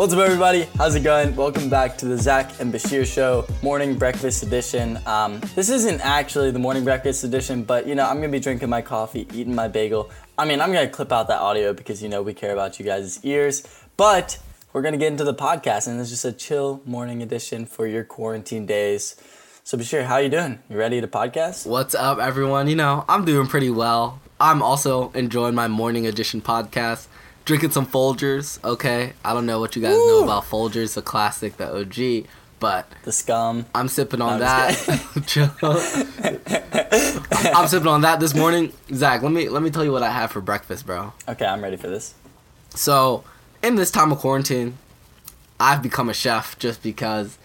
What's up, everybody? How's it going? Welcome back to the Zach and Bashir Show morning breakfast edition. This isn't actually the morning breakfast edition, but you know, I'm gonna be drinking my coffee, eating my bagel. I mean, I'm gonna clip out that audio because you know we care about you guys' ears, but we're gonna get into the podcast, and it's just a chill morning edition for your quarantine days. So Bashir, how you doing? You ready to podcast? What's up, everyone? You know, I'm doing pretty well. I'm also enjoying my morning edition podcast. Drinking some Folgers, okay? I don't know what you guys know about Folgers, the classic, the OG, but... The scum. I'm sipping on that. I'm sipping on that this morning. Zach, let me tell you what I have for breakfast, bro. Okay, I'm ready for this. So, in this time of quarantine, I've become a chef just because,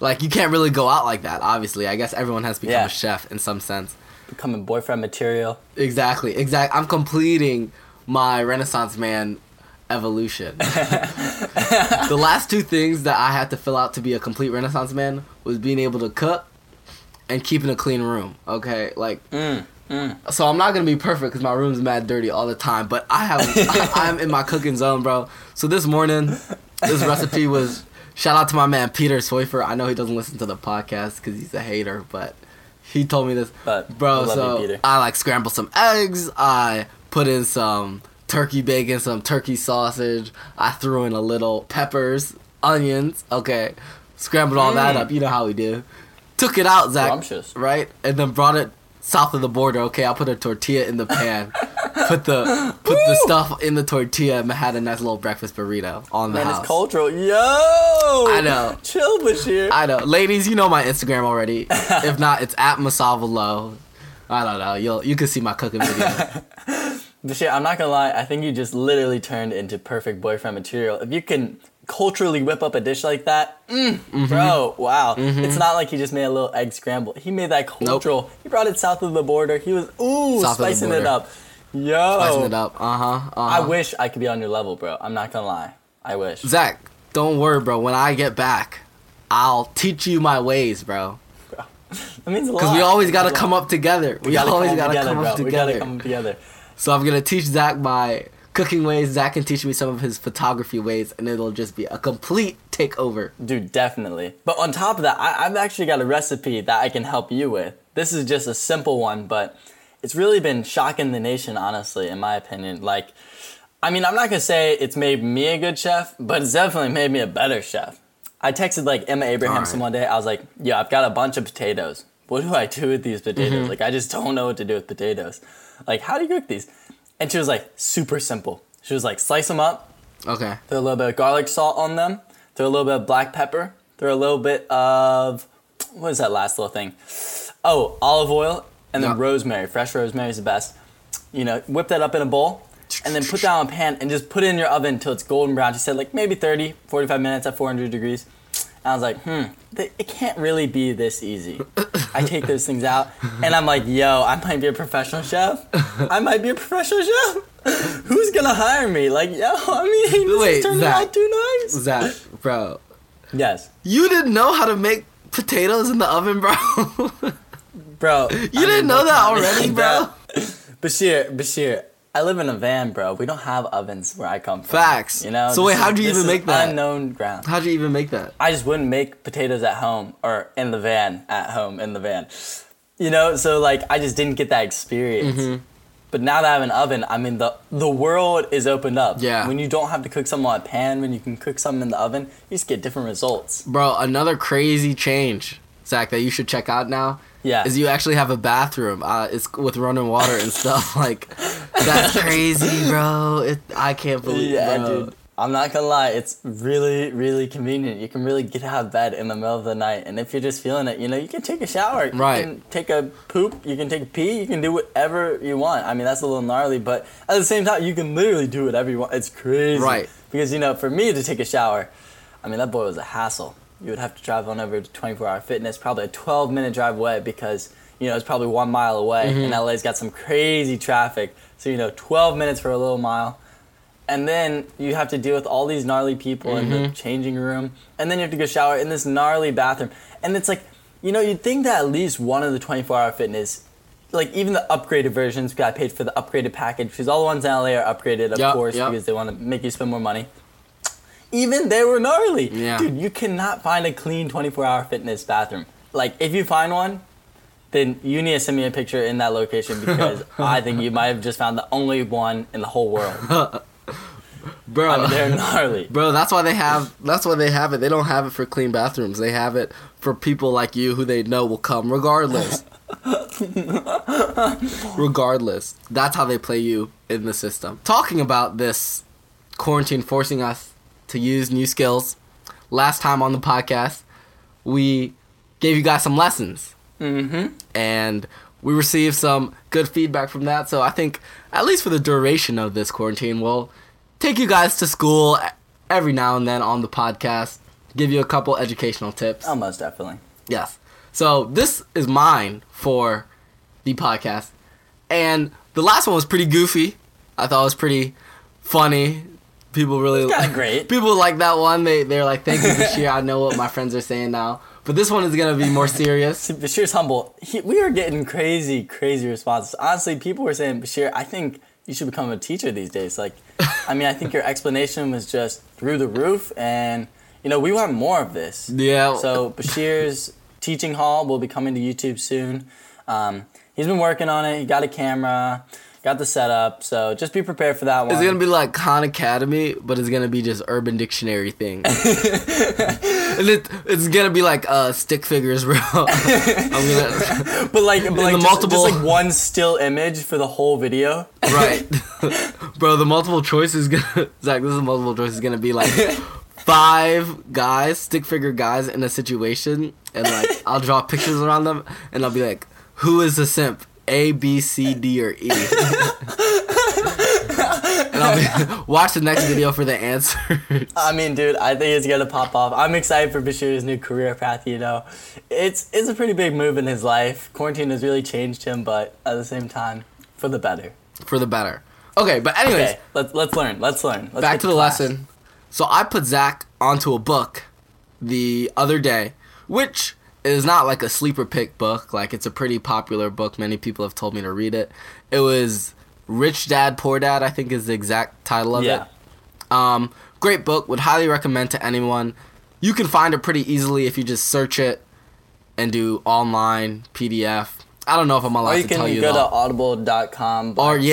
like, you can't really go out like that, obviously. I guess everyone has become a chef in some sense. Becoming boyfriend material. Exactly. I'm completing... my Renaissance man evolution. The last two things that I had to fill out to be a complete Renaissance man was being able to cook and keeping a clean room, okay? So I'm not going to be perfect because my room's mad dirty all the time, but I'm in my cooking zone, bro. So this morning, this recipe was, shout out to my man Peter Soifer. I know he doesn't listen to the podcast because he's a hater, but he told me this. I like scrambled some eggs, I... put in some turkey bacon, some turkey sausage. I threw in a little peppers, onions. Okay, scrambled all that up. You know how we do. Took it out, Zach. Rumptious. Right, and then brought it south of the border. Okay, I put a tortilla in the pan. put the stuff in the tortilla and had a nice little breakfast burrito on the house. Man, it's cultural. Yo. I know. Chill, Bashir. I know, ladies. You know my Instagram already. If not, it's at Masavalo. I don't know. You can see my cooking video. Bashir, I'm not gonna lie, I think you just literally turned into perfect boyfriend material. If you can culturally whip up a dish like that, bro, wow. Mm-hmm. It's not like he just made a little egg scramble. He made that cultural. Nope. He brought it south of the border. He was, spicing it up. Yo. Spicing it up, I wish I could be on your level, bro. I'm not gonna lie. I wish. Zach, don't worry, bro. When I get back, I'll teach you my ways, bro. Bro, that means a lot. Because we always gotta come up together. We gotta come up together. So I'm going to teach Zach my cooking ways. Zach can teach me some of his photography ways, and it'll just be a complete takeover. Dude, definitely. But on top of that, I've actually got a recipe that I can help you with. This is just a simple one, but it's really been shocking the nation, honestly, in my opinion. Like, I mean, I'm not going to say it's made me a good chef, but it's definitely made me a better chef. I texted, like, Emma Abrahamson one day. I was like, yo, I've got a bunch of potatoes. What do I do with these potatoes? Like, I just don't know what to do with potatoes. Like, how do you cook these? And she was like, super simple. She was like, slice them up. Okay. Throw a little bit of garlic salt on them. Throw a little bit of black pepper. Throw a little bit of, what is that last little thing? Oh, olive oil and then rosemary. Fresh rosemary is the best. You know, whip that up in a bowl and then put that on a pan and just put it in your oven until it's golden brown. She said like maybe 30, 45 minutes at 400 degrees. And I was like, it can't really be this easy. I take those things out, and I'm like, yo, I might be a professional chef. Who's going to hire me? Like, yo, I mean, this turned out too nice. Zach, bro. Yes. You didn't know how to make potatoes in the oven, bro? Bro. You didn't know that already, bro? Bashir, I live in a van, bro. We don't have ovens where I come from. Facts. You know. So wait, how'd you even make that? Unknown ground. How'd you even make that? I just wouldn't make potatoes at home or in the van. You know. So like, I just didn't get that experience. Mm-hmm. But now that I have an oven, I mean, the world is opened up. Yeah. When you don't have to cook something on a pan, when you can cook something in the oven, you just get different results. Bro, another crazy change, Zach, that you should check out now. Yeah. Is you actually have a bathroom? It's with running water and stuff like. That's crazy, bro. I can't believe it. Yeah, dude. I'm not going to lie. It's really, really convenient. You can really get out of bed in the middle of the night. And if you're just feeling it, you know, you can take a shower. Right. You can take a poop. You can take a pee. You can do whatever you want. I mean, that's a little gnarly. But at the same time, you can literally do whatever you want. It's crazy. Right. Because, you know, for me to take a shower, I mean, that boy was a hassle. You would have to drive on over to 24-hour fitness, probably a 12-minute drive away because, you know, it's probably 1 mile away. Mm-hmm. And LA's got some crazy traffic. So, you know, 12 minutes for a little mile. And then you have to deal with all these gnarly people in the changing room. And then you have to go shower in this gnarly bathroom. And it's like, you know, you'd think that at least one of the 24-hour fitness, like even the upgraded versions, because I paid for the upgraded package, because all the ones in LA are upgraded, of course, because they want to make you spend more money. even they were gnarly. Yeah. Dude, you cannot find a clean 24-hour Fitness bathroom. Like, if you find one, then you need to send me a picture in that location because I think you might have just found the only one in the whole world. Bro, I mean, they're gnarly. Bro, that's why they have it. They don't have it for clean bathrooms. They have it for people like you who they know will come regardless. Regardless. That's how they play you in the system. Talking about this quarantine forcing us to use new skills. Last time on the podcast, we gave you guys some lessons. Mm-hmm. And we received some good feedback from that. So I think, at least for the duration of this quarantine, we'll take you guys to school every now and then on the podcast. Give you a couple educational tips. Oh, most definitely. Yes. So this is mine for the podcast. And the last one was pretty goofy. I thought it was pretty funny. People really like great. People like that one. They're like, thank you, Bashir. I know what my friends are saying now. But this one is going to be more serious. Bashir's humble. We are getting crazy, crazy responses. Honestly, people were saying, Bashir, I think you should become a teacher these days. Like, I mean, I think your explanation was just through the roof. And, you know, we want more of this. Yeah. So Bashir's teaching hall will be coming to YouTube soon. He's been working on it. He got a camera, got the setup. So just be prepared for that one. It's going to be like Khan Academy, but it's going to be just Urban Dictionary thing. And it's going to be like stick figures, bro. But like just like one still image for the whole video. Right. Bro, the multiple choice is going to... Zach, this is multiple choice is going to be like 5 guys, stick figure guys in a situation. And like I'll draw pictures around them. And I'll be like, who is the simp? A, B, C, D, or E. And I'll watch the next video for the answers. I mean, dude, I think it's going to pop off. I'm excited for Bashir's new career path, you know. It's a pretty big move in his life. Quarantine has really changed him, but at the same time, for the better. For the better. Okay, but anyways. Okay, let's learn. Let's back to the lesson. So I put Zach onto a book the other day, which is not like a sleeper pick book. Like, it's a pretty popular book. Many people have told me to read it. It was Rich Dad, Poor Dad, I think is the exact title of it. Great book. Would highly recommend to anyone. You can find it pretty easily if you just search it and do online, PDF. I don't know if I'm allowed to tell you that. Or you can go to audible.com. Or do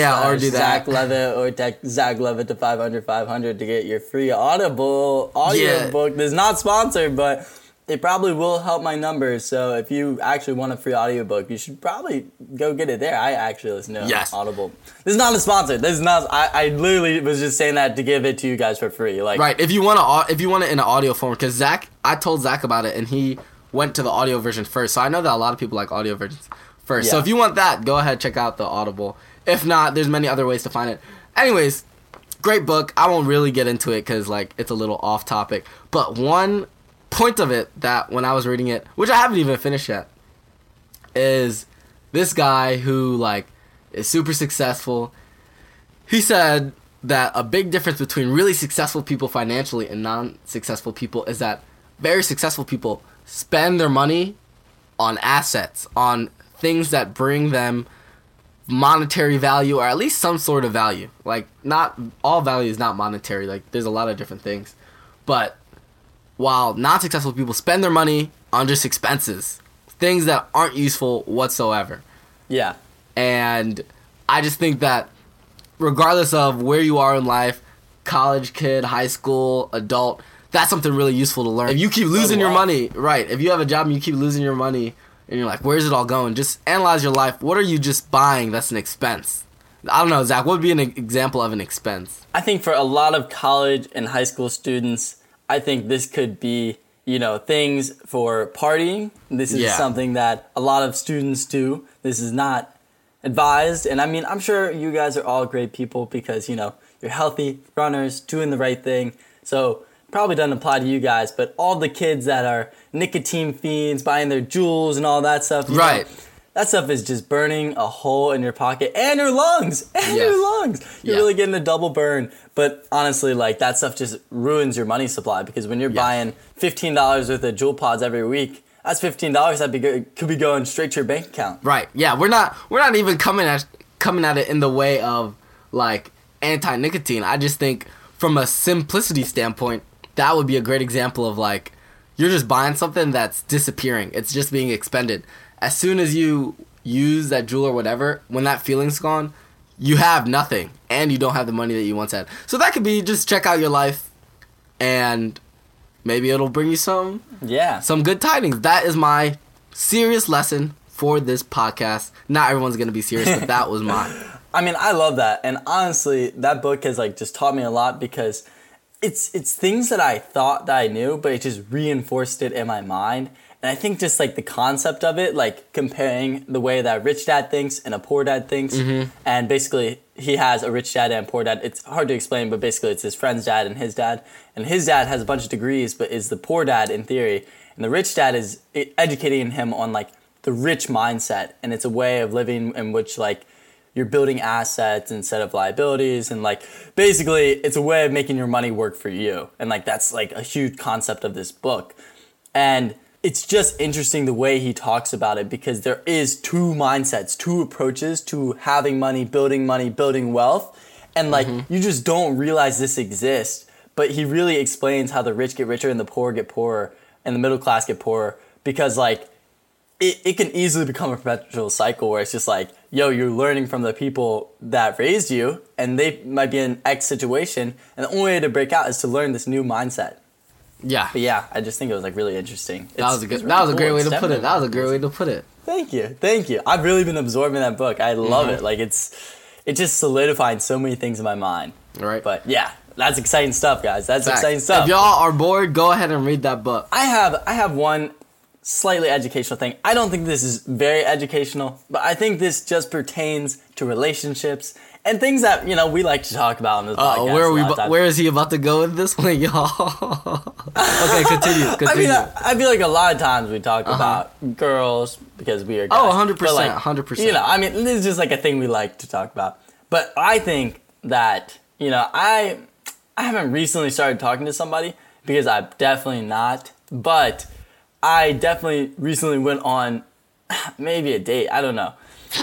that. Zach Levitt, or text Zach Levitt to 500-500 to get your free Audible audiobook. Yeah. It's not sponsored, but it probably will help my numbers. So if you actually want a free audiobook, you should probably go get it there. I actually listen to Audible. This is not a sponsor. This is not. I literally was just saying that to give it to you guys for free. Like, right. If you want it in an audio form, because Zach, I told Zach about it, and he went to the audio version first. So I know that a lot of people like audio versions first. Yeah. So if you want that, go ahead, check out the Audible. If not, there's many other ways to find it. Anyways, great book. I won't really get into it because like it's a little off topic. But one point of it that when I was reading it, which I haven't even finished yet, is this guy who like is super successful. He said that a big difference between really successful people financially and non-successful people is that very successful people spend their money on assets, on things that bring them monetary value or at least some sort of value. Like, not all value is not monetary. Like, there's a lot of different things. But while non-successful people spend their money on just expenses, things that aren't useful whatsoever. Yeah. And I just think that regardless of where you are in life, college kid, high school, adult, that's something really useful to learn. If you keep losing your money, right, if you have a job and you keep losing your money and you're like, where's it all going? Just analyze your life. What are you just buying that's an expense? I don't know, Zach, what would be an example of an expense? I think for a lot of college and high school students, I think this could be, you know, things for partying. This is something that a lot of students do. This is not advised. And I mean, I'm sure you guys are all great people because, you know, you're healthy runners doing the right thing. So probably doesn't apply to you guys, but all the kids that are nicotine fiends, buying their jewels and all that stuff. Right. Know, that stuff is just burning a hole in your pocket and your lungs. You're really getting a double burn. But honestly, like, that stuff just ruins your money supply because when you're buying $15 worth of Jewel Pods every week, that's $15 that could be going straight to your bank account. Right. Yeah, we're not even coming at it in the way of like anti-nicotine. I just think from a simplicity standpoint, that would be a great example of, like, you're just buying something that's disappearing. It's just being expended. As soon as you use that jewel or whatever, when that feeling's gone, you have nothing, and you don't have the money that you once had. So that could be just check out your life, and maybe it'll bring you some good tidings. That is my serious lesson for this podcast. Not everyone's going to be serious, but that was mine. I mean, I love that. And honestly, that book has like just taught me a lot, because it's things that I thought that I knew, but it just reinforced it in my mind. And I think just like the concept of it, like comparing the way that rich dad thinks and a poor dad thinks. Mm-hmm. And basically he has a rich dad and poor dad. It's hard to explain, but basically it's his friend's dad and his dad. And his dad has a bunch of degrees, but is the poor dad in theory. And the rich dad is educating him on like the rich mindset. And it's a way of living in which like you're building assets instead of liabilities. And like basically it's a way of making your money work for you. And like that's like a huge concept of this book. And it's just interesting the way he talks about it, because there is two mindsets, two approaches to having money, building wealth. And like, mm-hmm. you just don't realize this exists. But he really explains how the rich get richer and the poor get poorer and the middle class get poorer, because like it can easily become a perpetual cycle where it's just like, yo, you're learning from the people that raised you, and they might be in X situation. And the only way to break out is to learn this new mindset. Yeah. But yeah, I just think it was like really interesting. That was a great way to put it. That was a great way to put it. Thank you. I've really been absorbing that book. I love it. Like it's just solidifying so many things in my mind. Right. But yeah, that's exciting stuff, guys. If y'all are bored, go ahead and read that book. I have one slightly educational thing. I don't think this is very educational, but I think this just pertains to relationships and things that, you know, we like to talk about on this podcast. Where is he about to go with this one, y'all? Okay, continue. I mean, I feel like a lot of times we talk about girls because we are guys. Oh, 100%. Like, 100%. You know, I mean, this is just like a thing we like to talk about. But I think that, you know, I haven't recently started talking to somebody, because I'm definitely not. But I definitely recently went on maybe a date. I don't know.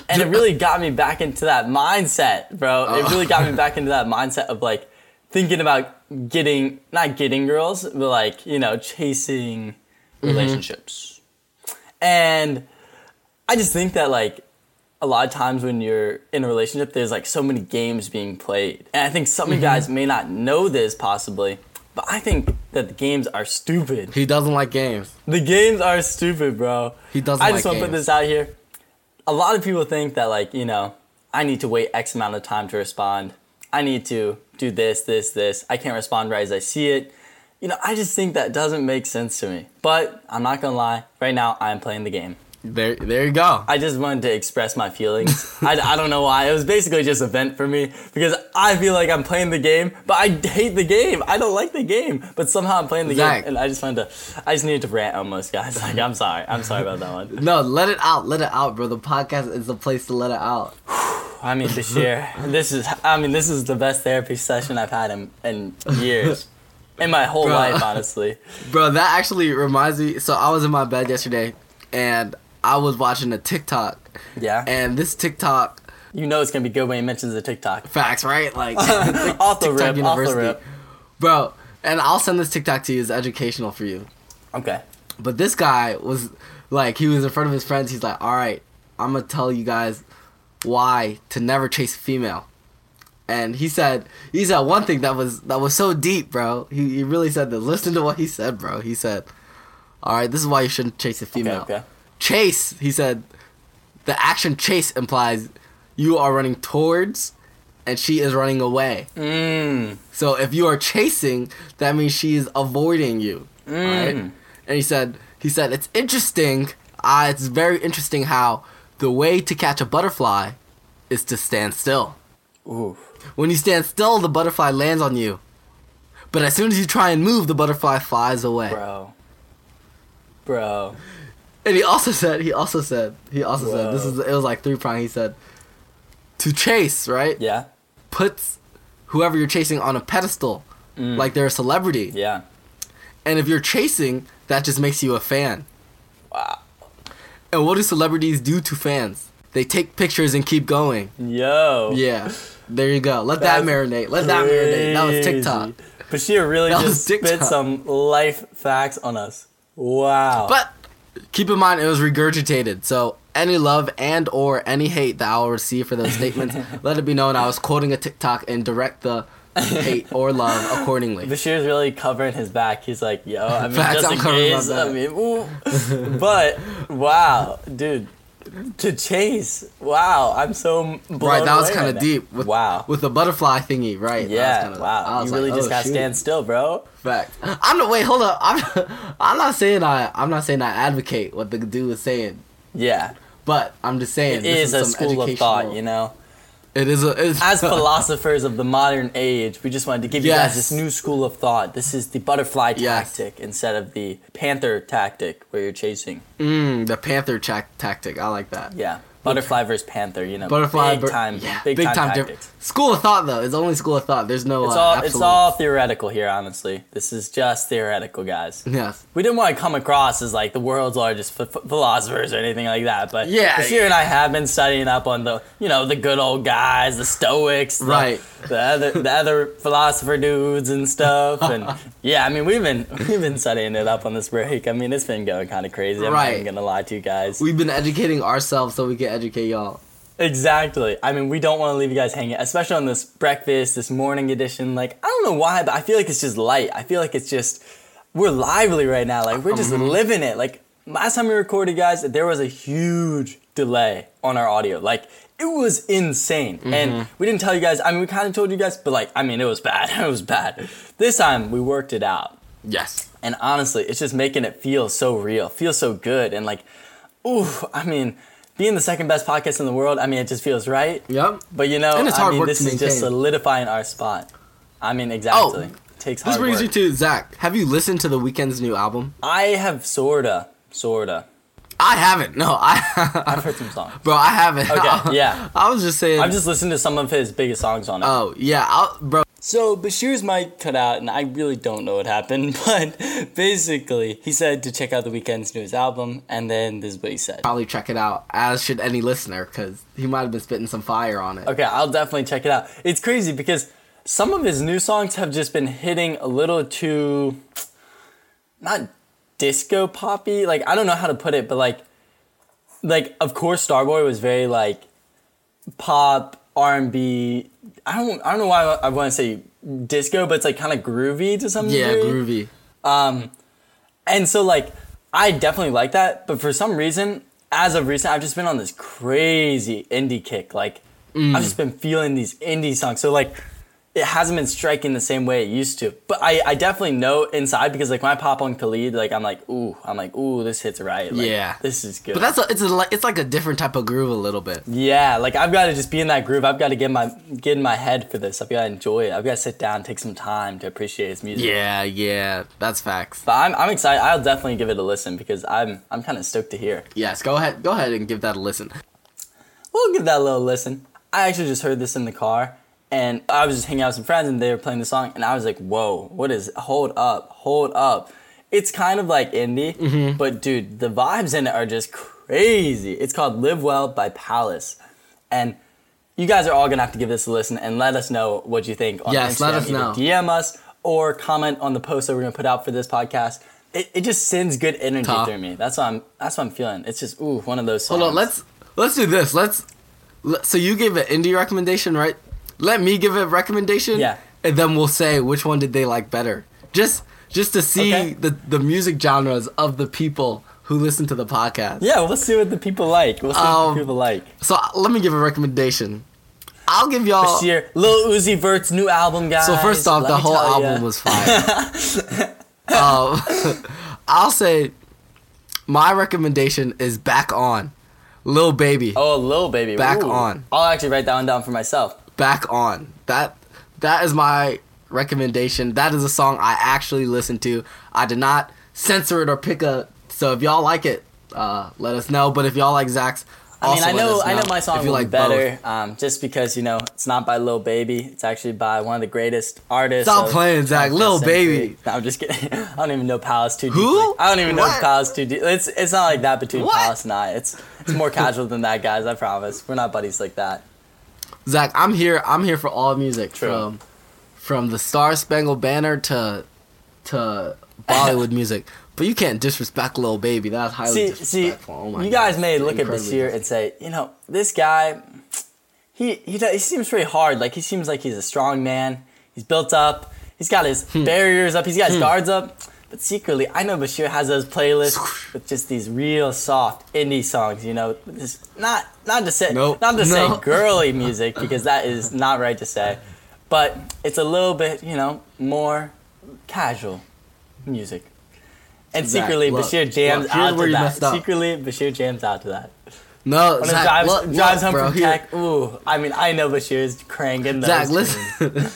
And it really got me back into that mindset, bro. It really got me back into that mindset of, like, thinking about not getting girls, but, like, you know, chasing relationships. And I just think that, like, a lot of times when you're in a relationship, there's, like, so many games being played. And I think some of you guys may not know this, possibly, but I think that the games are stupid. He doesn't like games. The games are stupid, bro. He doesn't like games. I just want to put this out here. A lot of people think that, like, you know, I need to wait X amount of time to respond. I need to do this. I can't respond right as I see it. You know, I just think that doesn't make sense to me. But I'm not going to lie. Right now, I'm playing the game. There you go. I just wanted to express my feelings. I don't know why. It was basically just a vent for me, because I feel like I'm playing the game, but I hate the game. I don't like the game, but somehow I'm playing the game, and I just needed to rant almost, guys. Like, I'm sorry about that one. No, let it out, bro. The podcast is the place to let it out. I mean, this is the best therapy session I've had in years. In my whole life, honestly. Bro, that actually reminds me. So I was in my bed yesterday, and I was watching a TikTok. Yeah. And this TikTok, you know it's going to be good when he mentions the TikTok. Facts, right? Like, off the rip. Bro, and I'll send this TikTok to you. It's educational for you. Okay. But this guy was, like, he was in front of his friends. He's like, all right, I'm going to tell you guys why to never chase a female. And he said one thing that was so deep, bro. He really said that. Listen to what he said, bro. He said, all right, this is why you shouldn't chase a female. Okay. Chase, he said, the action chase implies you are running towards and she is running away. So if you are chasing, that means she is avoiding you. Right? And he said it's interesting. It's very interesting how the way to catch a butterfly is to stand still. Ooh. When you stand still, the butterfly lands on you. But as soon as you try and move, the butterfly flies away. Bro. And he also said, it was like three-prong, he said, to chase, right? Yeah. Puts whoever you're chasing on a pedestal, like they're a celebrity. Yeah. And if you're chasing, that just makes you a fan. Wow. And what do celebrities do to fans? They take pictures and keep going. Yo. Yeah. There you go. Let that marinate. That was TikTok. Bashir really just spit some life facts on us. Wow. But keep in mind, it was regurgitated. So any love and or any hate that I will receive for those statements, let it be known I was quoting a TikTok and direct the hate or love accordingly. Bashir's really covering his back. He's like, yo, I mean, facts, just in case. I mean, ooh. But, wow, dude. To chase. Wow, I'm so blown right, that was kind of deep. With, wow. With the butterfly thingy, right? Yeah, kinda, wow. You really like, just gotta stand still, bro. Fact. Wait, hold up. I'm not saying I advocate what the dude is saying. Yeah. But I'm just saying. It is a school of thought, you know? It is. As philosophers of the modern age, we just wanted to give you guys this new school of thought. This is the butterfly tactic instead of the panther tactic where you're chasing. The panther tactic. I like that. Yeah. Butterfly versus panther, you know. Butterfly big time tactics. School of thought, though. It's only school of thought. There's no it's all theoretical here, honestly. This is just theoretical, guys. Yes. We didn't want to come across as, like, the world's largest philosophers or anything like that, but Bashir and I have been studying up on the, you know, the good old guys, the Stoics. Right. The other philosopher dudes and stuff. And, yeah, I mean, we've been studying it up on this break. I mean, it's been going kind of crazy. I'm not even going to lie to you guys. We've been educating ourselves so we can educate y'all. Exactly. I mean, we don't want to leave you guys hanging, especially on this breakfast, this morning edition. Like, I don't know why, but I feel like it's just light. I feel like it's just, we're lively right now. Like, we're just living it. Like, last time we recorded, guys, there was a huge delay on our audio. Like, it was insane. Mm-hmm. And we didn't tell you guys. I mean, we kind of told you guys, but, like, I mean, it was bad. It was bad. This time, we worked it out. Yes. And honestly, it's just making it feel so real, feel so good. And, like, ooh, I mean, being the second best podcast in the world, I mean, it just feels right. Yep. But, you know, I mean, this is just solidifying our spot. I mean, exactly. Oh, it takes hard work. This brings you to, Zach, have you listened to The Weeknd's new album? I have, sorta. I haven't. No, I've heard some songs. Bro, I haven't. Okay, yeah. I was just saying. I've just listened to some of his biggest songs on it. Oh, yeah. So Bashir's mic cut out, and I really don't know what happened, but basically, he said to check out The Weeknd's newest album, and then this is what he said. Probably check it out, as should any listener, because he might have been spitting some fire on it. Okay, I'll definitely check it out. It's crazy, because some of his new songs have just been hitting a little too, not disco poppy, like, I don't know how to put it, but, like, of course, Starboy was very, like, pop, R&B, I don't know why I want to say disco, but it's like kind of groovy to some degree. Yeah, groovy. And so like I definitely like that, but for some reason, as of recent, I've just been on this crazy indie kick. Like I've just been feeling these indie songs. So like it hasn't been striking the same way it used to. But I definitely know inside because like when I pop on Khalid, like I'm like ooh, this hits right. Like, yeah, this is good. But that's it's like a different type of groove a little bit. Yeah, like I've got to just be in that groove. I've got to get in my head for this. I've got to enjoy it. I've got to sit down, take some time to appreciate his music. Yeah, that's facts. But I'm excited. I'll definitely give it a listen because I'm kind of stoked to hear. Yes, go ahead and give that a listen. We'll give that a little listen. I actually just heard this in the car. And I was just hanging out with some friends, and they were playing the song, and I was like, whoa, what is it? Hold up. It's kind of like indie, but dude, the vibes in it are just crazy. It's called Live Well by Palace. And you guys are all going to have to give this a listen and let us know what you think on Instagram. Let us know. Either DM us or comment on the post that we're going to put out for this podcast. It just sends good energy through me. That's what I'm feeling. It's just, ooh, one of those songs. Hold on, let's do this. So you gave an indie recommendation, right? Let me give a recommendation, and then we'll say which one did they like better. Just to see the music genres of the people who listen to the podcast. Yeah, we'll see what the people like. So let me give a recommendation. I'll give y'all Bashir, Lil Uzi Vert's new album, guys. So first off, the whole album was fire. I'll say my recommendation is Back On, Lil Baby. Oh, Lil Baby. Back On. I'll actually write that one down for myself. Back On. That is my recommendation. That is a song I actually listened to. I did not censor it or pick a. So if y'all like it, let us know. But if y'all like Zach's, I know my song will be better. Just because you know it's not by Lil Baby. It's actually by one of the greatest artists. Stop playing, Zach. Lil Baby. No, I'm just kidding. I don't even know Palace too deep. Who? I don't even know Palace too deep. It's not like that between Palace and I. It's more casual than that, guys. I promise. We're not buddies like that. Zach, I'm here for all music, from from the Star Spangled Banner to Bollywood music. But you can't disrespect Lil Baby. That's highly disrespectful. Oh my God. You guys may look at Bashir and say, you know, this guy, he seems pretty hard. Like, he seems like he's a strong man. He's built up. He's got his barriers up. He's got his guards up. But secretly, I know Bashir has those playlists with just these real soft indie songs, you know. Just not to say girly music, because that is not right to say. But it's a little bit, you know, more casual music. And Zach, secretly, Bashir jams out to that. Secretly, Bashir jams out to that. No, when Zach, drives home from tech, ooh, I mean, I know Bashir is cranking those. Zach, listen.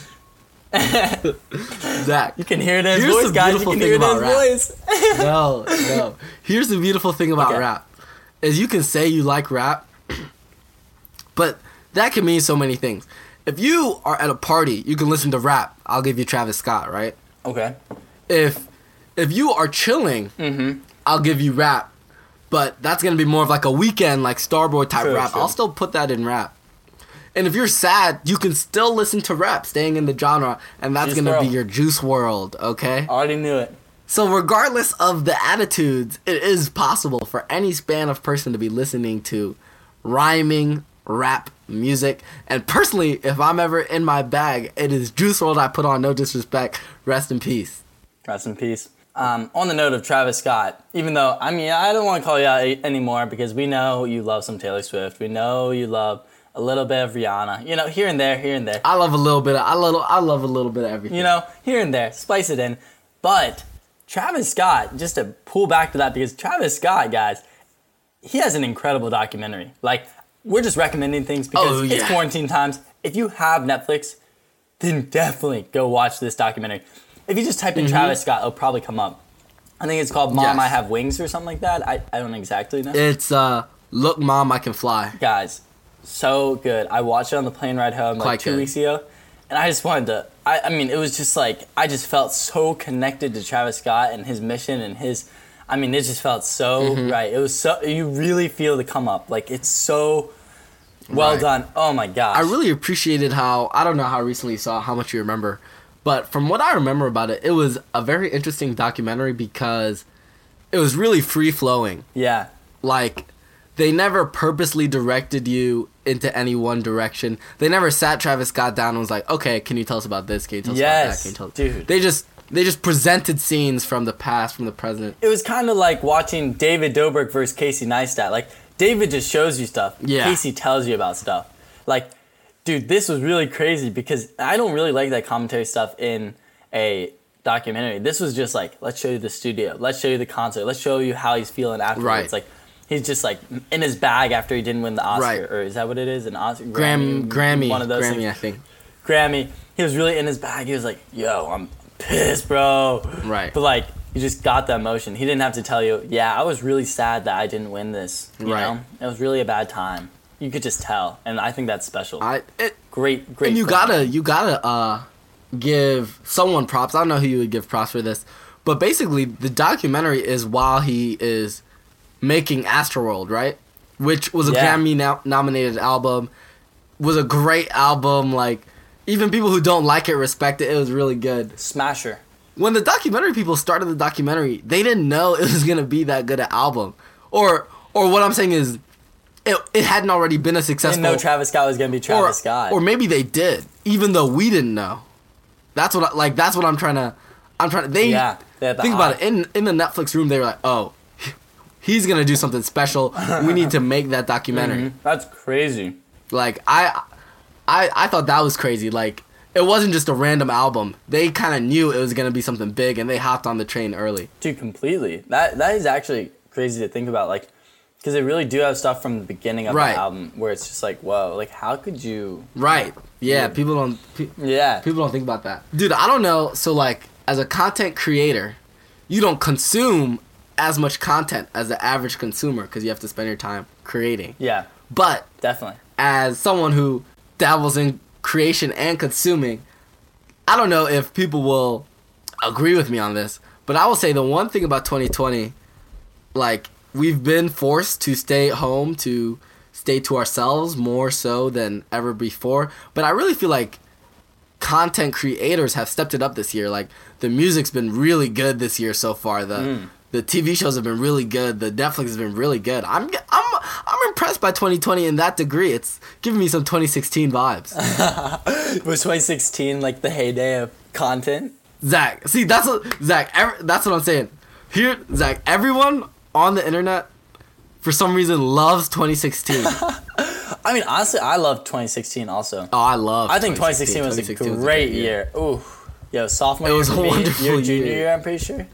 Zach, you can hear it in his voice, guys. You can hear it in his voice. No. Here's the beautiful thing about rap, is you can say you like rap, but that can mean so many things. If you are at a party, you can listen to rap. I'll give you Travis Scott, right? Okay. If you are chilling, I'll give you rap, but that's gonna be more of like a weekend, like Starboy type rap. True. I'll still put that in rap. And if you're sad, you can still listen to rap, staying in the genre, and that's going to be your Juice WRLD, okay? I already knew it. So regardless of the attitudes, it is possible for any span of person to be listening to rhyming rap music. And personally, if I'm ever in my bag, it is Juice WRLD I put on, no disrespect. Rest in peace. Rest in peace. On the note of Travis Scott, even though, I mean, I don't want to call you out anymore because we know you love some Taylor Swift. We know you love a little bit of Rihanna, you know, here and there. I love a little bit. I love a little bit of everything. You know, here and there, splice it in. But Travis Scott, just to pull back to that, because Travis Scott, guys, he has an incredible documentary. Like, we're just recommending things because it's quarantine times. If you have Netflix, then definitely go watch this documentary. If you just type in Travis Scott, it'll probably come up. I think it's called Mom, I Have Wings or something like that. I don't exactly know. It's Look, Mom, I Can Fly. Guys. So good. I watched it on the plane ride home like 2 weeks ago, and I just wanted to, I mean, it was just like, I just felt so connected to Travis Scott and his mission and his, I mean, it just felt so right. It was so, you really feel the come up. Like, it's so well done. Oh my gosh. I really appreciated how, I don't know how recently you saw, how much you remember, but from what I remember about it, it was a very interesting documentary because it was really free flowing. Yeah. Like, they never purposely directed you into any one direction. They never sat Travis Scott down and was like, okay, can you tell us about this? Can you tell us about that? Can you tell us? Dude. They just presented scenes from the past, from the present. It was kind of like watching David Dobrik versus Casey Neistat. Like, David just shows you stuff. Yeah. Casey tells you about stuff. Like, dude, this was really crazy because I don't really like that commentary stuff in a documentary. This was just like, let's show you the studio. Let's show you the concert. Let's show you how he's feeling afterwards. Right. Like, he's just like in his bag after he didn't win the Oscar, or is that what it is? An Oscar, Grammy, one of those things. I think. Grammy. He was really in his bag. He was like, "Yo, I'm pissed, bro." Right. But like, you just got the emotion. He didn't have to tell you, "Yeah, I was really sad that I didn't win this." You know? It was really a bad time. You could just tell, and I think that's special. Great. And you gotta give someone props. I don't know who you would give props for this, but basically, the documentary is while he is making Astroworld, right? Which was a Grammy nominated album. Was a great album. Like, even people who don't like it respect it. It was really good. Smasher. When the documentary people started the documentary, they didn't know it was going to be that good an album. Or what I'm saying is, it hadn't already been a successful... They didn't know Travis Scott was going to be Travis Scott. Or maybe they did, even though we didn't know. That's what I'm trying to... Think about it. In the Netflix room, they were like, oh, he's going to do something special. We need to make that documentary. That's crazy. Like, I thought that was crazy. Like, it wasn't just a random album. They kind of knew it was going to be something big, and they hopped on the train early. Dude, completely. That is actually crazy to think about. Like, because they really do have stuff from the beginning of the album where it's just like, whoa, like, how could you... Right. Yeah, people don't think about that. Dude, I don't know. So, like, as a content creator, you don't consume as much content as the average consumer because you have to spend your time creating. Yeah. But definitely, as someone who dabbles in creation and consuming, I don't know if people will agree with me on this, but I will say the one thing about 2020, like, we've been forced to stay at home, to stay to ourselves more so than ever before. But I really feel like content creators have stepped it up this year. Like, the music's been really good this year so far. The TV shows have been really good. The Netflix has been really good. I'm impressed by 2020 in that degree. It's giving me some 2016 vibes. Was 2016 like the heyday of content? Zach, see, that's what I'm saying. Here, Zach, everyone on the internet for some reason loves 2016. I mean, honestly, I love 2016 also. Oh, I think 2016 was a great year. Ooh, yo, sophomore year. It was a wonderful year. Junior year, I'm pretty sure.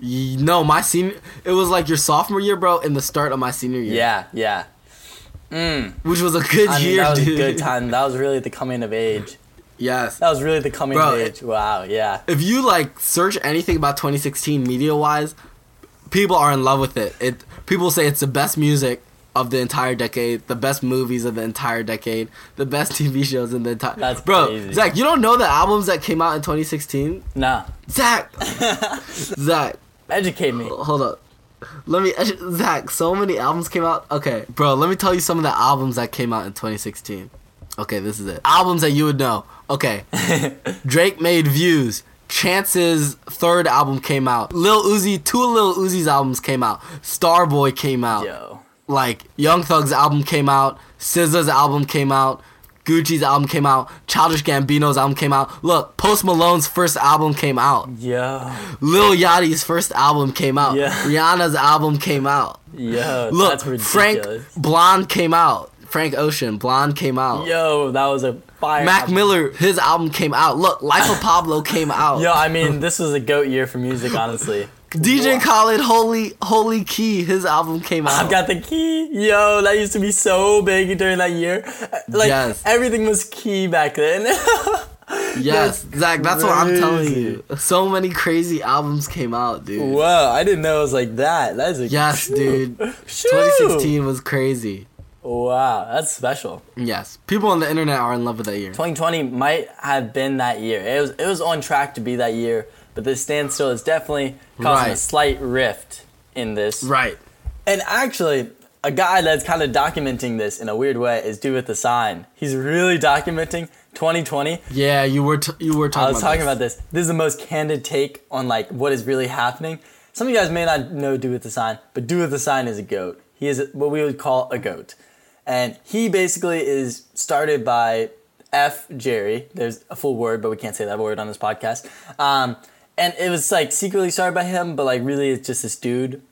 No, my senior. It was like your sophomore year, bro, and the start of my senior year. Yeah. Which was a good year, that was dude. A good time. That was really the coming of age. Yes. That was really the coming of age. Wow. Yeah. If you like search anything about 2016 media-wise, people are in love with it. People say it's the best music of the entire decade, the best movies of the entire decade, the best TV shows in the entire... That's crazy. Zach, you don't know the albums that came out in 2016? Nah. Zach. Educate me. Hold up. Zach, so many albums came out. Okay, bro, let me tell you some of the albums that came out in 2016. Okay, this is it. Albums that you would know. Okay. Drake made Views. Chance's third album came out. Two of Lil Uzi's albums came out. Starboy came out. Yo. Like, Young Thug's album came out, SZA's album came out, Gucci's album came out, Childish Gambino's album came out. Look, Post Malone's first album came out. Yeah. Lil Yachty's first album came out. Yeah. Rihanna's album came out. Yeah. Look, that's ridiculous. Blonde came out. Frank Ocean, Blonde came out. Yo, that was a fire. Mac Miller, his album came out. Look, Life of Pablo came out. Yo, I mean, this was a GOAT year for music, honestly. DJ Khaled, Holy Key, his album came out. I've got the key. Yo, that used to be so big during that year. Like, yes. Everything was key back then. Yes, Zach, that's crazy. What I'm telling you. So many crazy albums came out, dude. Wow, I didn't know it was like that. That is a... Yes, dude. 2016 was crazy. Wow, that's special. Yes, people on the internet are in love with that year. 2020 might have been that year. It was on track to be that year. But this standstill is definitely causing a slight rift in this. Right. And actually, a guy that's kind of documenting this in a weird way is Do With The Sign. He's really documenting 2020. Yeah, you were talking about this. I was talking about this. This is the most candid take on like what is really happening. Some of you guys may not know Do With The Sign, but Do With The Sign is a GOAT. He is what we would call a GOAT. And he basically is started by F. Jerry. There's a full word, but we can't say that word on this podcast. And it was, like, secretly started by him, but, like, really it's just this dude.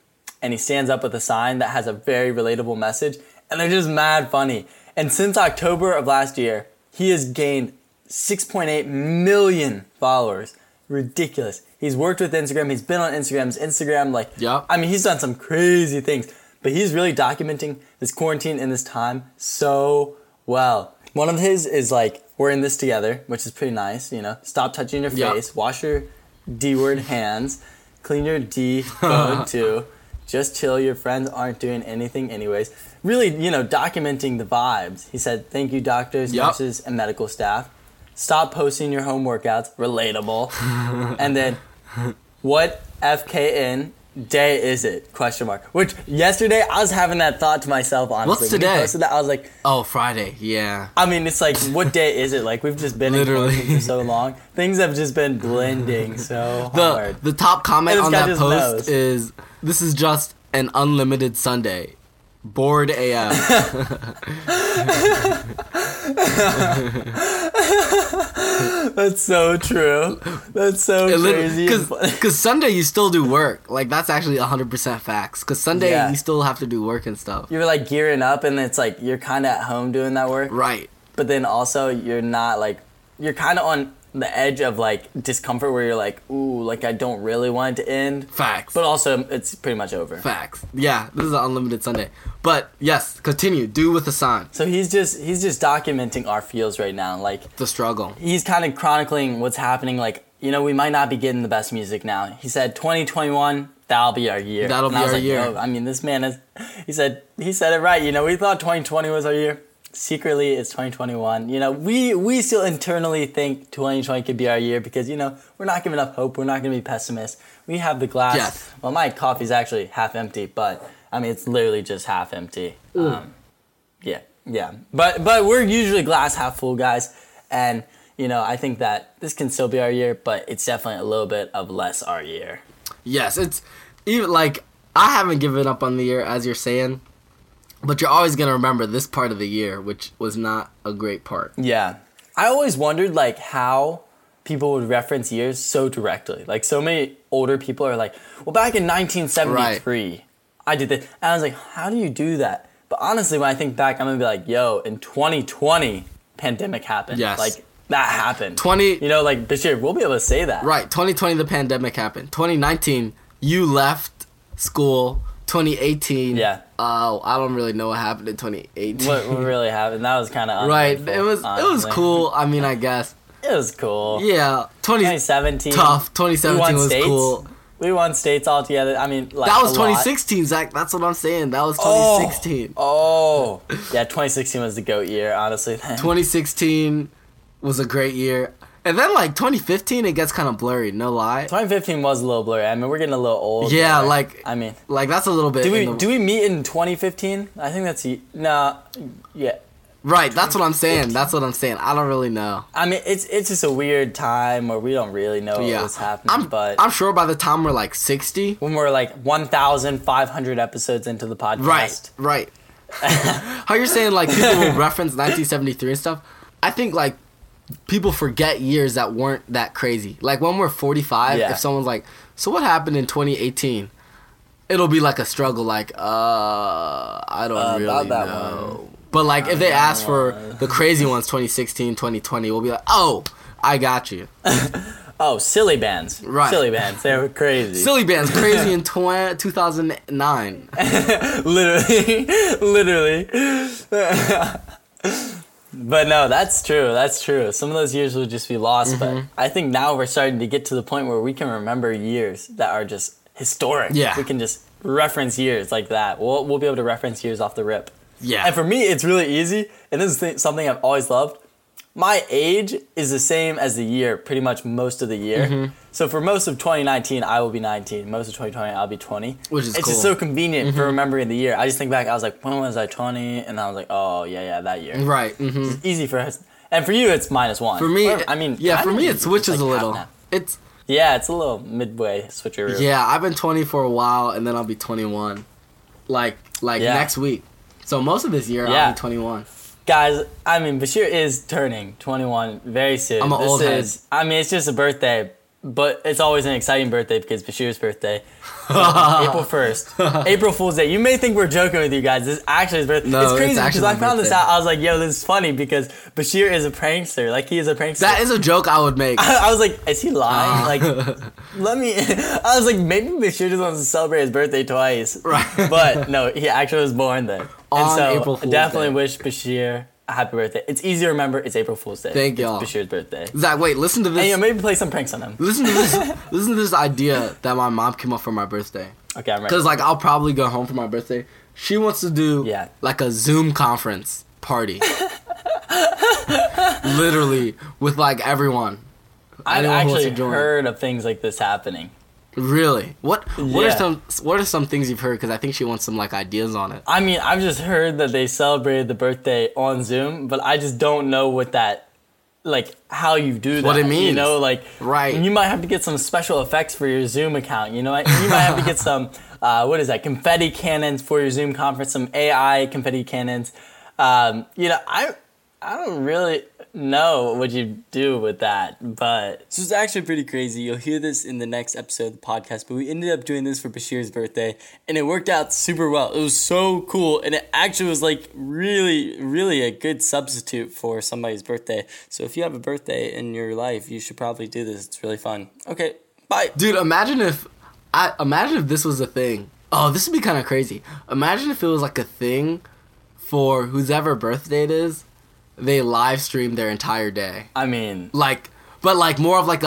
And he stands up with a sign that has a very relatable message. And they're just mad funny. And since October of last year, he has gained 6.8 million followers. Ridiculous. He's worked with Instagram. He's been on Instagram, like... Yep. I mean, he's done some crazy things. But he's really documenting this quarantine and this time so well. One of his is, like, we're in this together, which is pretty nice, you know. Stop touching your face. Yep. Wash your... D-word hands. Clean your D-phone too. Just chill. Your friends aren't doing anything anyways. Really, you know, documenting the vibes. He said, thank you, doctors, nurses, and medical staff. Stop posting your home workouts. Relatable. And then, what FKN day is it? ? Which, yesterday, I was having that thought to myself, honestly. What's today? I was like... Oh, Friday, yeah. I mean, it's like, what day is it? Like, we've just been in for so long. Things have just been blending so hard. The top comment on that post is, this is just an unlimited Sunday. Bored AF. That's so true. That's so crazy. Because Sunday you still do work. Like, that's actually 100% facts. Because Sunday you still have to do work and stuff. You're like gearing up and it's like you're kind of at home doing that work. Right. But then also you're not like, you're kind of on the edge of like discomfort where you're like, ooh, like I don't really want it to end. Facts. But also it's pretty much over. Facts. Yeah, this is an unlimited Sunday. But yes, continue. Do With The Sign. So he's just documenting our feels right now, like the struggle. He's kind of chronicling what's happening. Like, you know, we might not be getting the best music now. He said 2021, that'll be our year. That'll be our year. No, I mean, this man he said it right. You know, we thought 2020 was our year. Secretly, it's 2021. You know, we still internally think 2020 could be our year because, you know, we're not giving up hope. We're not going to be pessimists. We have the glass. Yes. Well, my coffee's actually half empty, but, I mean, it's literally just half empty. Yeah. But we're usually glass half full, guys. And, you know, I think that this can still be our year, but it's definitely a little bit of less our year. Yes, it's even like I haven't given up on the year, as you're saying, but you're always going to remember this part of the year, which was not a great part. Yeah. I always wondered, like, how people would reference years so directly. Like, so many older people are like, well, back in 1973, right, I did this. And I was like, how do you do that? But honestly, when I think back, I'm going to be like, yo, in 2020, pandemic happened. Yes. Like, that happened. You know, like, Bashir, we'll be able to say that. Right. 2020, the pandemic happened. 2019, you left school. 2018. Yeah. Oh, I don't really know what happened in 2018. What really happened? That was kind of right. It was cool. I mean, I guess it was cool. Yeah. 2017. Tough. 2017 was states. Cool. We won states all together. I mean, like, that was 2016, Zach. That's what I'm saying. That was 2016. Oh. Yeah. 2016 was the GOAT year, honestly. Then. 2016 was a great year. And then, like, 2015, it gets kind of blurry, no lie. 2015 was a little blurry. I mean, we're getting a little old. Yeah, right? Like, that's a little bit... Do we meet in 2015? I think that's... Nah, yeah. Right, that's what I'm saying. I don't really know. I mean, it's just a weird time where we don't really know what was happening, but... I'm sure by the time we're, like, 60... When we're, like, 1,500 episodes into the podcast. Right. How you're saying, like, people will reference 1973 and stuff? I think, like... People forget years that weren't that crazy. Like, when we're 45, if someone's like, so what happened in 2018? It'll be, like, a struggle, like, I don't really know. One. But, like, if they ask for the crazy ones, 2016, 2020, we'll be like, oh, I got you. Silly bands. Right. Silly bands. They were crazy. Silly bands. Crazy in 2009. Literally. But no, that's true. Some of those years will just be lost, but I think now we're starting to get to the point where we can remember years that are just historic. Yeah. We can just reference years like that. We'll be able to reference years off the rip. Yeah. And for me, it's really easy, and this is something I've always loved. My age is the same as the year, pretty much most of the year. Mm-hmm. So for most of 2019, I will be 19. Most of 2020, I'll be 20. Which is cool. It's just so convenient for remembering the year. I just think back, I was like, when was I 20? And I was like, oh, yeah, that year. Right. Mm-hmm. It's easy for us. And for you, it's -1. For me, it switches a little. It's a little midway switcheroo. Yeah, I've been 20 for a while, and then I'll be 21. Like next week. So most of this year, I'll be 21. Guys, I mean, Bashir is turning 21 very soon. I'm an old head. I mean, it's just a birthday, but it's always an exciting birthday because Bashir's birthday is April 1st. April Fool's Day. You may think we're joking with you guys. This actually is birthday. No, it's crazy because I found this out. I was like, yo, this is funny because Bashir is a prankster. Like, he is a prankster. That is a joke I would make. I was like, is he lying? Like, I was like, maybe Bashir just wants to celebrate his birthday twice. Right. But no, he actually was born then. And so, April Fool's definitely Day. Wish Bashir a happy birthday. It's easy to remember. It's April Fool's Day. Thank y'all. It's Bashir's birthday. Zach, wait, listen to this. And, maybe play some pranks on him. Listen to this idea that my mom came up for my birthday. Okay, I'm ready. Because, like, I'll probably go home for my birthday. She wants to do, like, a Zoom conference party. Literally, with, like, everyone. I've actually heard of things like this happening. Really? What are some things you've heard? Because I think she wants some, like, ideas on it. I mean, I've just heard that they celebrated the birthday on Zoom, but I just don't know what that, like, how you do that. What it means. You know, like, right. You might have to get some special effects for your Zoom account, you know? You might have to get some, confetti cannons for your Zoom conference, some AI confetti cannons. You know, I don't really know what you do with that, but... This is actually pretty crazy. You'll hear this in the next episode of the podcast, but we ended up doing this for Bashir's birthday, and it worked out super well. It was so cool, and it actually was, like, really, really a good substitute for somebody's birthday. So if you have a birthday in your life, you should probably do this. It's really fun. Okay, bye. Dude, imagine if this was a thing. Oh, this would be kind of crazy. Imagine if it was, like, a thing for whosever birthday it is. They live stream their entire day. I mean, like, but like more of like a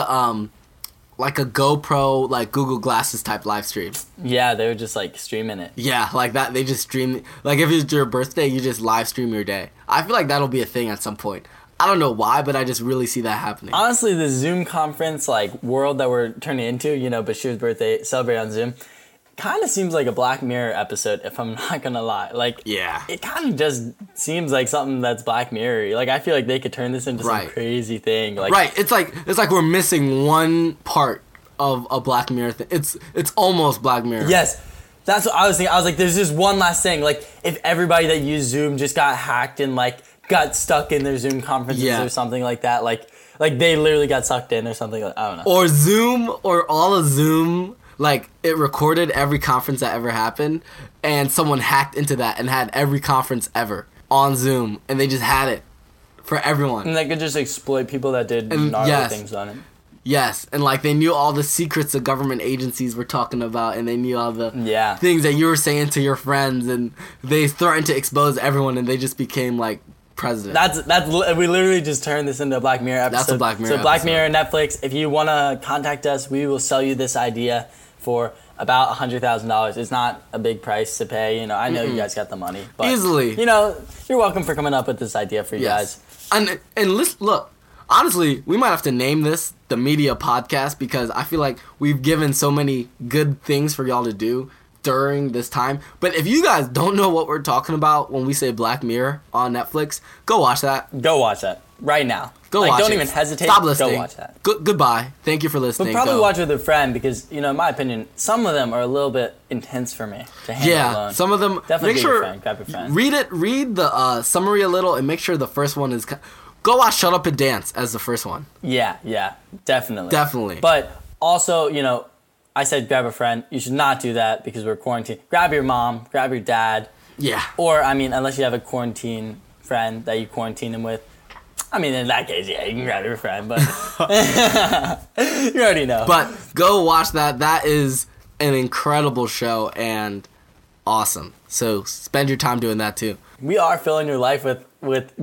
GoPro, like Google Glasses type live stream. Yeah, they were just like streaming it. Yeah, like that. They just stream. Like if it's your birthday, you just live stream your day. I feel like that'll be a thing at some point. I don't know why, but I just really see that happening. Honestly, the Zoom conference like world that we're turning into, you know, Bashir's birthday celebrate on Zoom. kind of seems like a Black Mirror episode, if I'm not going to lie. Like, yeah, it kind of just seems like something that's Black Mirror. Like, I feel like they could turn this into some crazy thing. Like, It's like we're missing one part of a Black Mirror thing. It's almost Black Mirror. Yes. That's what I was thinking. I was like, there's just one last thing. Like, if everybody that used Zoom just got hacked and, like, got stuck in their Zoom conferences or something like that, like they literally got sucked in or something. Like, I don't know. Or Zoom, or all of Zoom, like, it recorded every conference that ever happened, and someone hacked into that and had every conference ever on Zoom, and they just had it for everyone. And they could just exploit people that did gnarly things on it. Yes, and, like, they knew all the secrets the government agencies were talking about, and they knew all the things that you were saying to your friends, and they threatened to expose everyone, and they just became, like, president. That's we literally just turned this into a Black Mirror episode. That's a Black Mirror episode. So Black Mirror, Netflix, if you want to contact us, we will sell you this idea for about $100,000. It's not a big price to pay. You know, I know you guys got the money. But, easily. You know, you're welcome for coming up with this idea for you guys. And look. Honestly, we might have to name this the Media Podcast, because I feel like we've given so many good things for y'all to do during this time. But if you guys don't know what we're talking about when we say Black Mirror on Netflix, go watch that. Go watch that right now. Go watch it. Don't even hesitate. Stop listening. Go watch that. Goodbye. Thank you for listening. But probably watch with a friend, because, you know, in my opinion, some of them are a little bit intense for me to handle alone. Yeah, some of them. Definitely make sure grab your friend. Read it. Read the summary a little and make sure the first one is... Go watch Shut Up and Dance as the first one. Yeah, definitely. Definitely. But also, you know, I said grab a friend. You should not do that because we're quarantined. Grab your mom, grab your dad. Yeah. Or, I mean, unless you have a quarantine friend that you quarantine him with. I mean, in that case, yeah, you can grab your friend, but you already know. But go watch that. That is an incredible show and awesome. So spend your time doing that too. We are filling your life with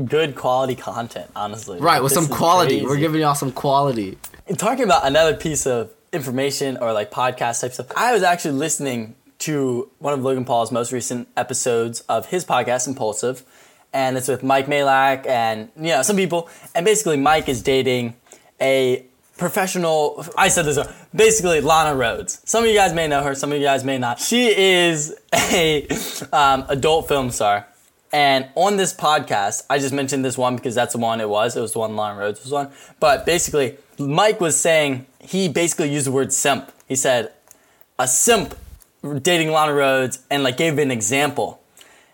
good quality content, honestly. Right, like, with some quality. Crazy. We're giving y'all some quality. And talking about another piece of information or like podcast type stuff, I was actually listening to one of Logan Paul's most recent episodes of his podcast, Impulsive, and it's with Mike Malak and, you know, some people. And basically Mike is dating a professional, I said this wrong, basically Lana Rhodes. Some of you guys may know her, some of you guys may not. She is a adult film star. And on this podcast, I just mentioned this one because that's the one it was the one Lana Rhodes was on. But basically, Mike was saying, he basically used the word simp. He said, a simp dating Lana Rhodes, and like gave an example.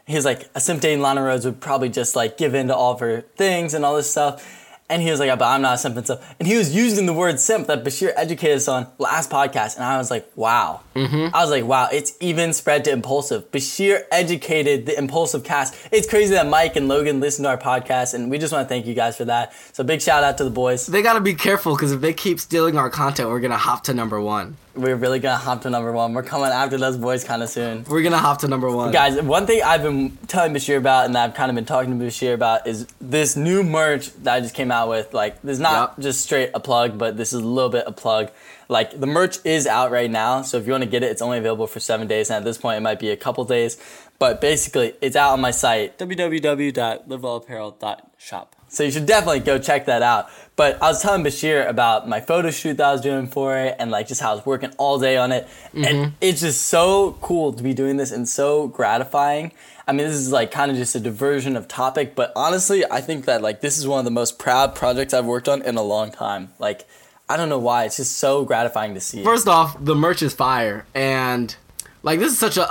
He was like, a simp dating Lana Rhodes would probably just like give in to all of her things and all this stuff. And he was like, but I'm not a simp and stuff. And he was using the word simp that Bashir educated us on last podcast. And I was like, wow. Mm-hmm. I was like, wow, it's even spread to Impulsive. Bashir educated the Impulsive cast. It's crazy that Mike and Logan listen to our podcast. And we just want to thank you guys for that. So big shout out to the boys. They got to be careful, because if they keep stealing our content, we're going to hop to number one. We're really going to hop to number one. We're coming after those boys kind of soon. We're going to hop to number one. Guys, one thing I've been telling Bashir about, and I've kind of been talking to Bashir about, is this new merch that I just came out with. Like, this is not just straight a plug, but this is a little bit a plug. Like, the merch is out right now, so if you want to get it, it's only available for 7 days. And at this point, it might be a couple days. But basically, it's out on my site, www.livewellapparel.shop. So you should definitely go check that out. But I was telling Bashir about my photo shoot that I was doing for it, and like just how I was working all day on it. Mm-hmm. And it's just so cool to be doing this and so gratifying. I mean, this is like kind of just a diversion of topic, but honestly, I think that like this is one of the most proud projects I've worked on in a long time. Like, I don't know why. It's just so gratifying to see. First off, the merch is fire. And like this is such a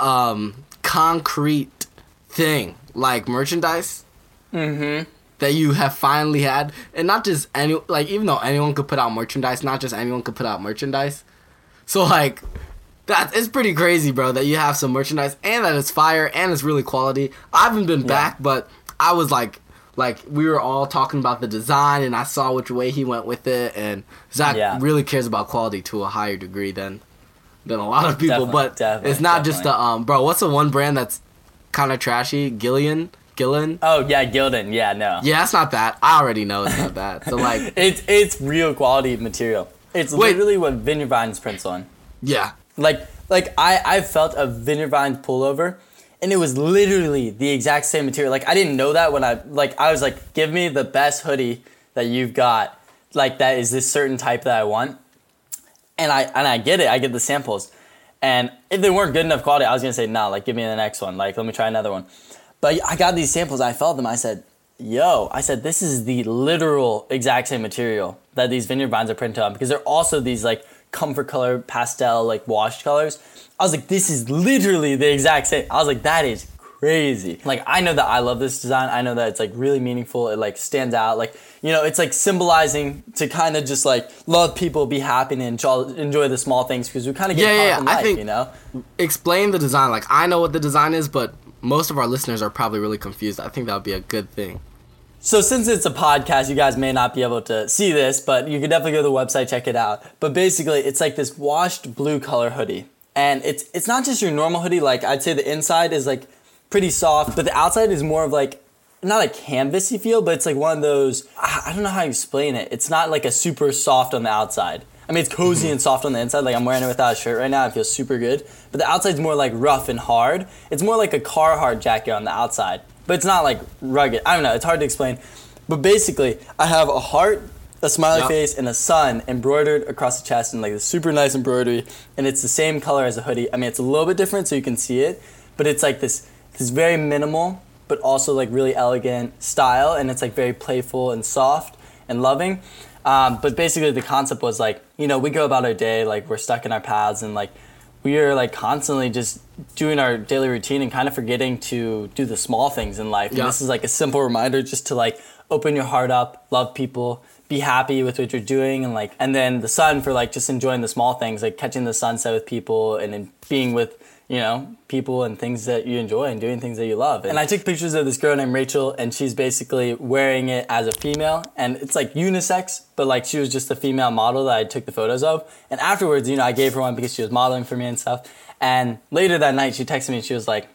concrete thing, like merchandise. Mm-hmm. That you have finally had, and not just any, like, even though anyone could put out merchandise, not just anyone could put out merchandise. So, like, that it's pretty crazy, bro, that you have some merchandise, and that it's fire, and it's really quality. I haven't been back, but I was like, we were all talking about the design, and I saw which way he went with it, and Zach really cares about quality to a higher degree than a lot of people, definitely, it's not just the, bro, what's the one brand that's kind of trashy? Gildan? Oh, yeah, Gildan. Yeah, no. Yeah, that's not that. I already know it's not that. So, like... it's real quality material. It's literally what Vineyard Vines prints on. Yeah. Like I felt a Vineyard Vines pullover, and it was literally the exact same material. Like, I didn't know that when I was like, give me the best hoodie that you've got. Like, that is this certain type that I want. And I get it. I get the samples. And if they weren't good enough quality, I was going to say, nah, like, give me the next one. Like, let me try another one. But I got these samples. I felt them. I said, yo, I said, this is the literal exact same material that these Vineyard Vines are printed on, because they're also these, like, comfort color, pastel, like, washed colors. I was like, this is literally the exact same. I was like, that is crazy. Like, I know that I love this design. I know that it's, like, really meaningful. It, like, stands out. Like, you know, it's, like, symbolizing to kind of just, like, love people, be happy, and enjoy the small things, because we kind of get caught in life, you know? Explain the design. Like, I know what the design is, but most of our listeners are probably really confused. I think that would be a good thing. So since it's a podcast, you guys may not be able to see this, but you can definitely go to the website, check it out. But basically, it's like this washed blue color hoodie. And it's not just your normal hoodie. Like, I'd say the inside is, like, pretty soft, but the outside is more of, like, not a canvasy feel, but it's, like, one of those, I don't know how you explain it. It's not, like, a super soft on the outside. I mean, it's cozy and soft on the inside. Like, I'm wearing it without a shirt right now. It feels super good. But the outside's more, like, rough and hard. It's more like a Carhartt jacket on the outside. But it's not, like, rugged. I don't know. It's hard to explain. But basically, I have a heart, a smiley face, and a sun embroidered across the chest in, like, this super nice embroidery. And it's the same color as a hoodie. I mean, it's a little bit different so you can see it. But it's, like, this very minimal but also, like, really elegant style. And it's, like, very playful and soft and loving. But basically the concept was, like, you know, we go about our day, like, we're stuck in our paths, and, like, we are, like, constantly just doing our daily routine and kind of forgetting to do the small things in life. Yeah. And this is, like, a simple reminder just to, like, open your heart up, love people, be happy with what you're doing, and, like, and then the sun for, like, just enjoying the small things, like catching the sunset with people and then being with, you know, people and things that you enjoy and doing things that you love. And I took pictures of this girl named Rachel, and she's basically wearing it as a female, and it's, like, unisex, but, like, she was just a female model that I took the photos of. And afterwards, you know, I gave her one because she was modeling for me and stuff. And later that night, she texted me and she was like,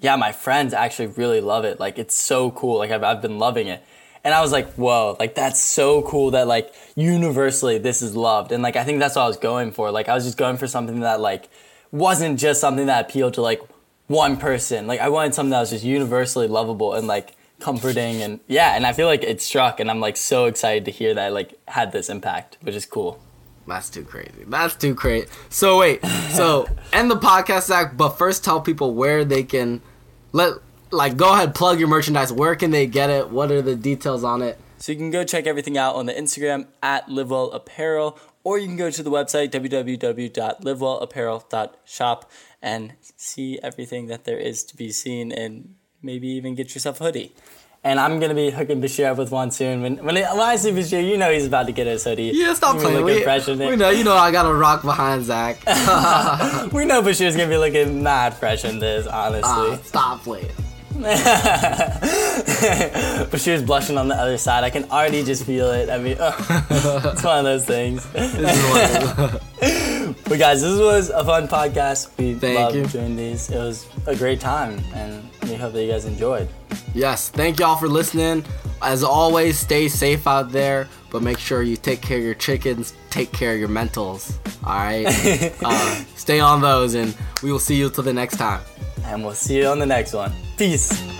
yeah, my friends actually really love it. Like, it's so cool. Like, I've been loving it. And I was like, whoa, like, that's so cool that, like, universally this is loved. And, like, I think that's what I was going for. Like, I was just going for something that, like, wasn't just something that appealed to, like, one person. Like, I wanted something that was just universally lovable and, like, comforting, and and I feel like it struck, and I'm, like, so excited to hear that I, like, had this impact, which is cool. That's too crazy. So wait, so end the podcast, Zach, but first tell people where they can go ahead, plug your merchandise. Where can they get it? What are the details on it? So you can go check everything out on the Instagram at livewellapparel, or you can go to the website, www.livewellapparel.shop, and see everything that there is to be seen, and maybe even get yourself a hoodie. And I'm going to be hooking Bashir up with one soon. When I see Bashir, you know he's about to get his hoodie. Yeah, stop playing. We know I got a rock behind Zach. We know Bashir's going to be looking mad fresh in this, honestly. Stop playing. But she was blushing on the other side. I can already just feel it. I mean, it's one of those things. But guys, this was a fun podcast. We loved doing these. It was a great time, and we hope that you guys enjoyed. Yes, thank y'all for listening. As always, stay safe out there, but make sure you take care of your chickens, take care of your mentals. All right, stay on those, and we will see you till the next time. And we'll see you on the next one. Peace.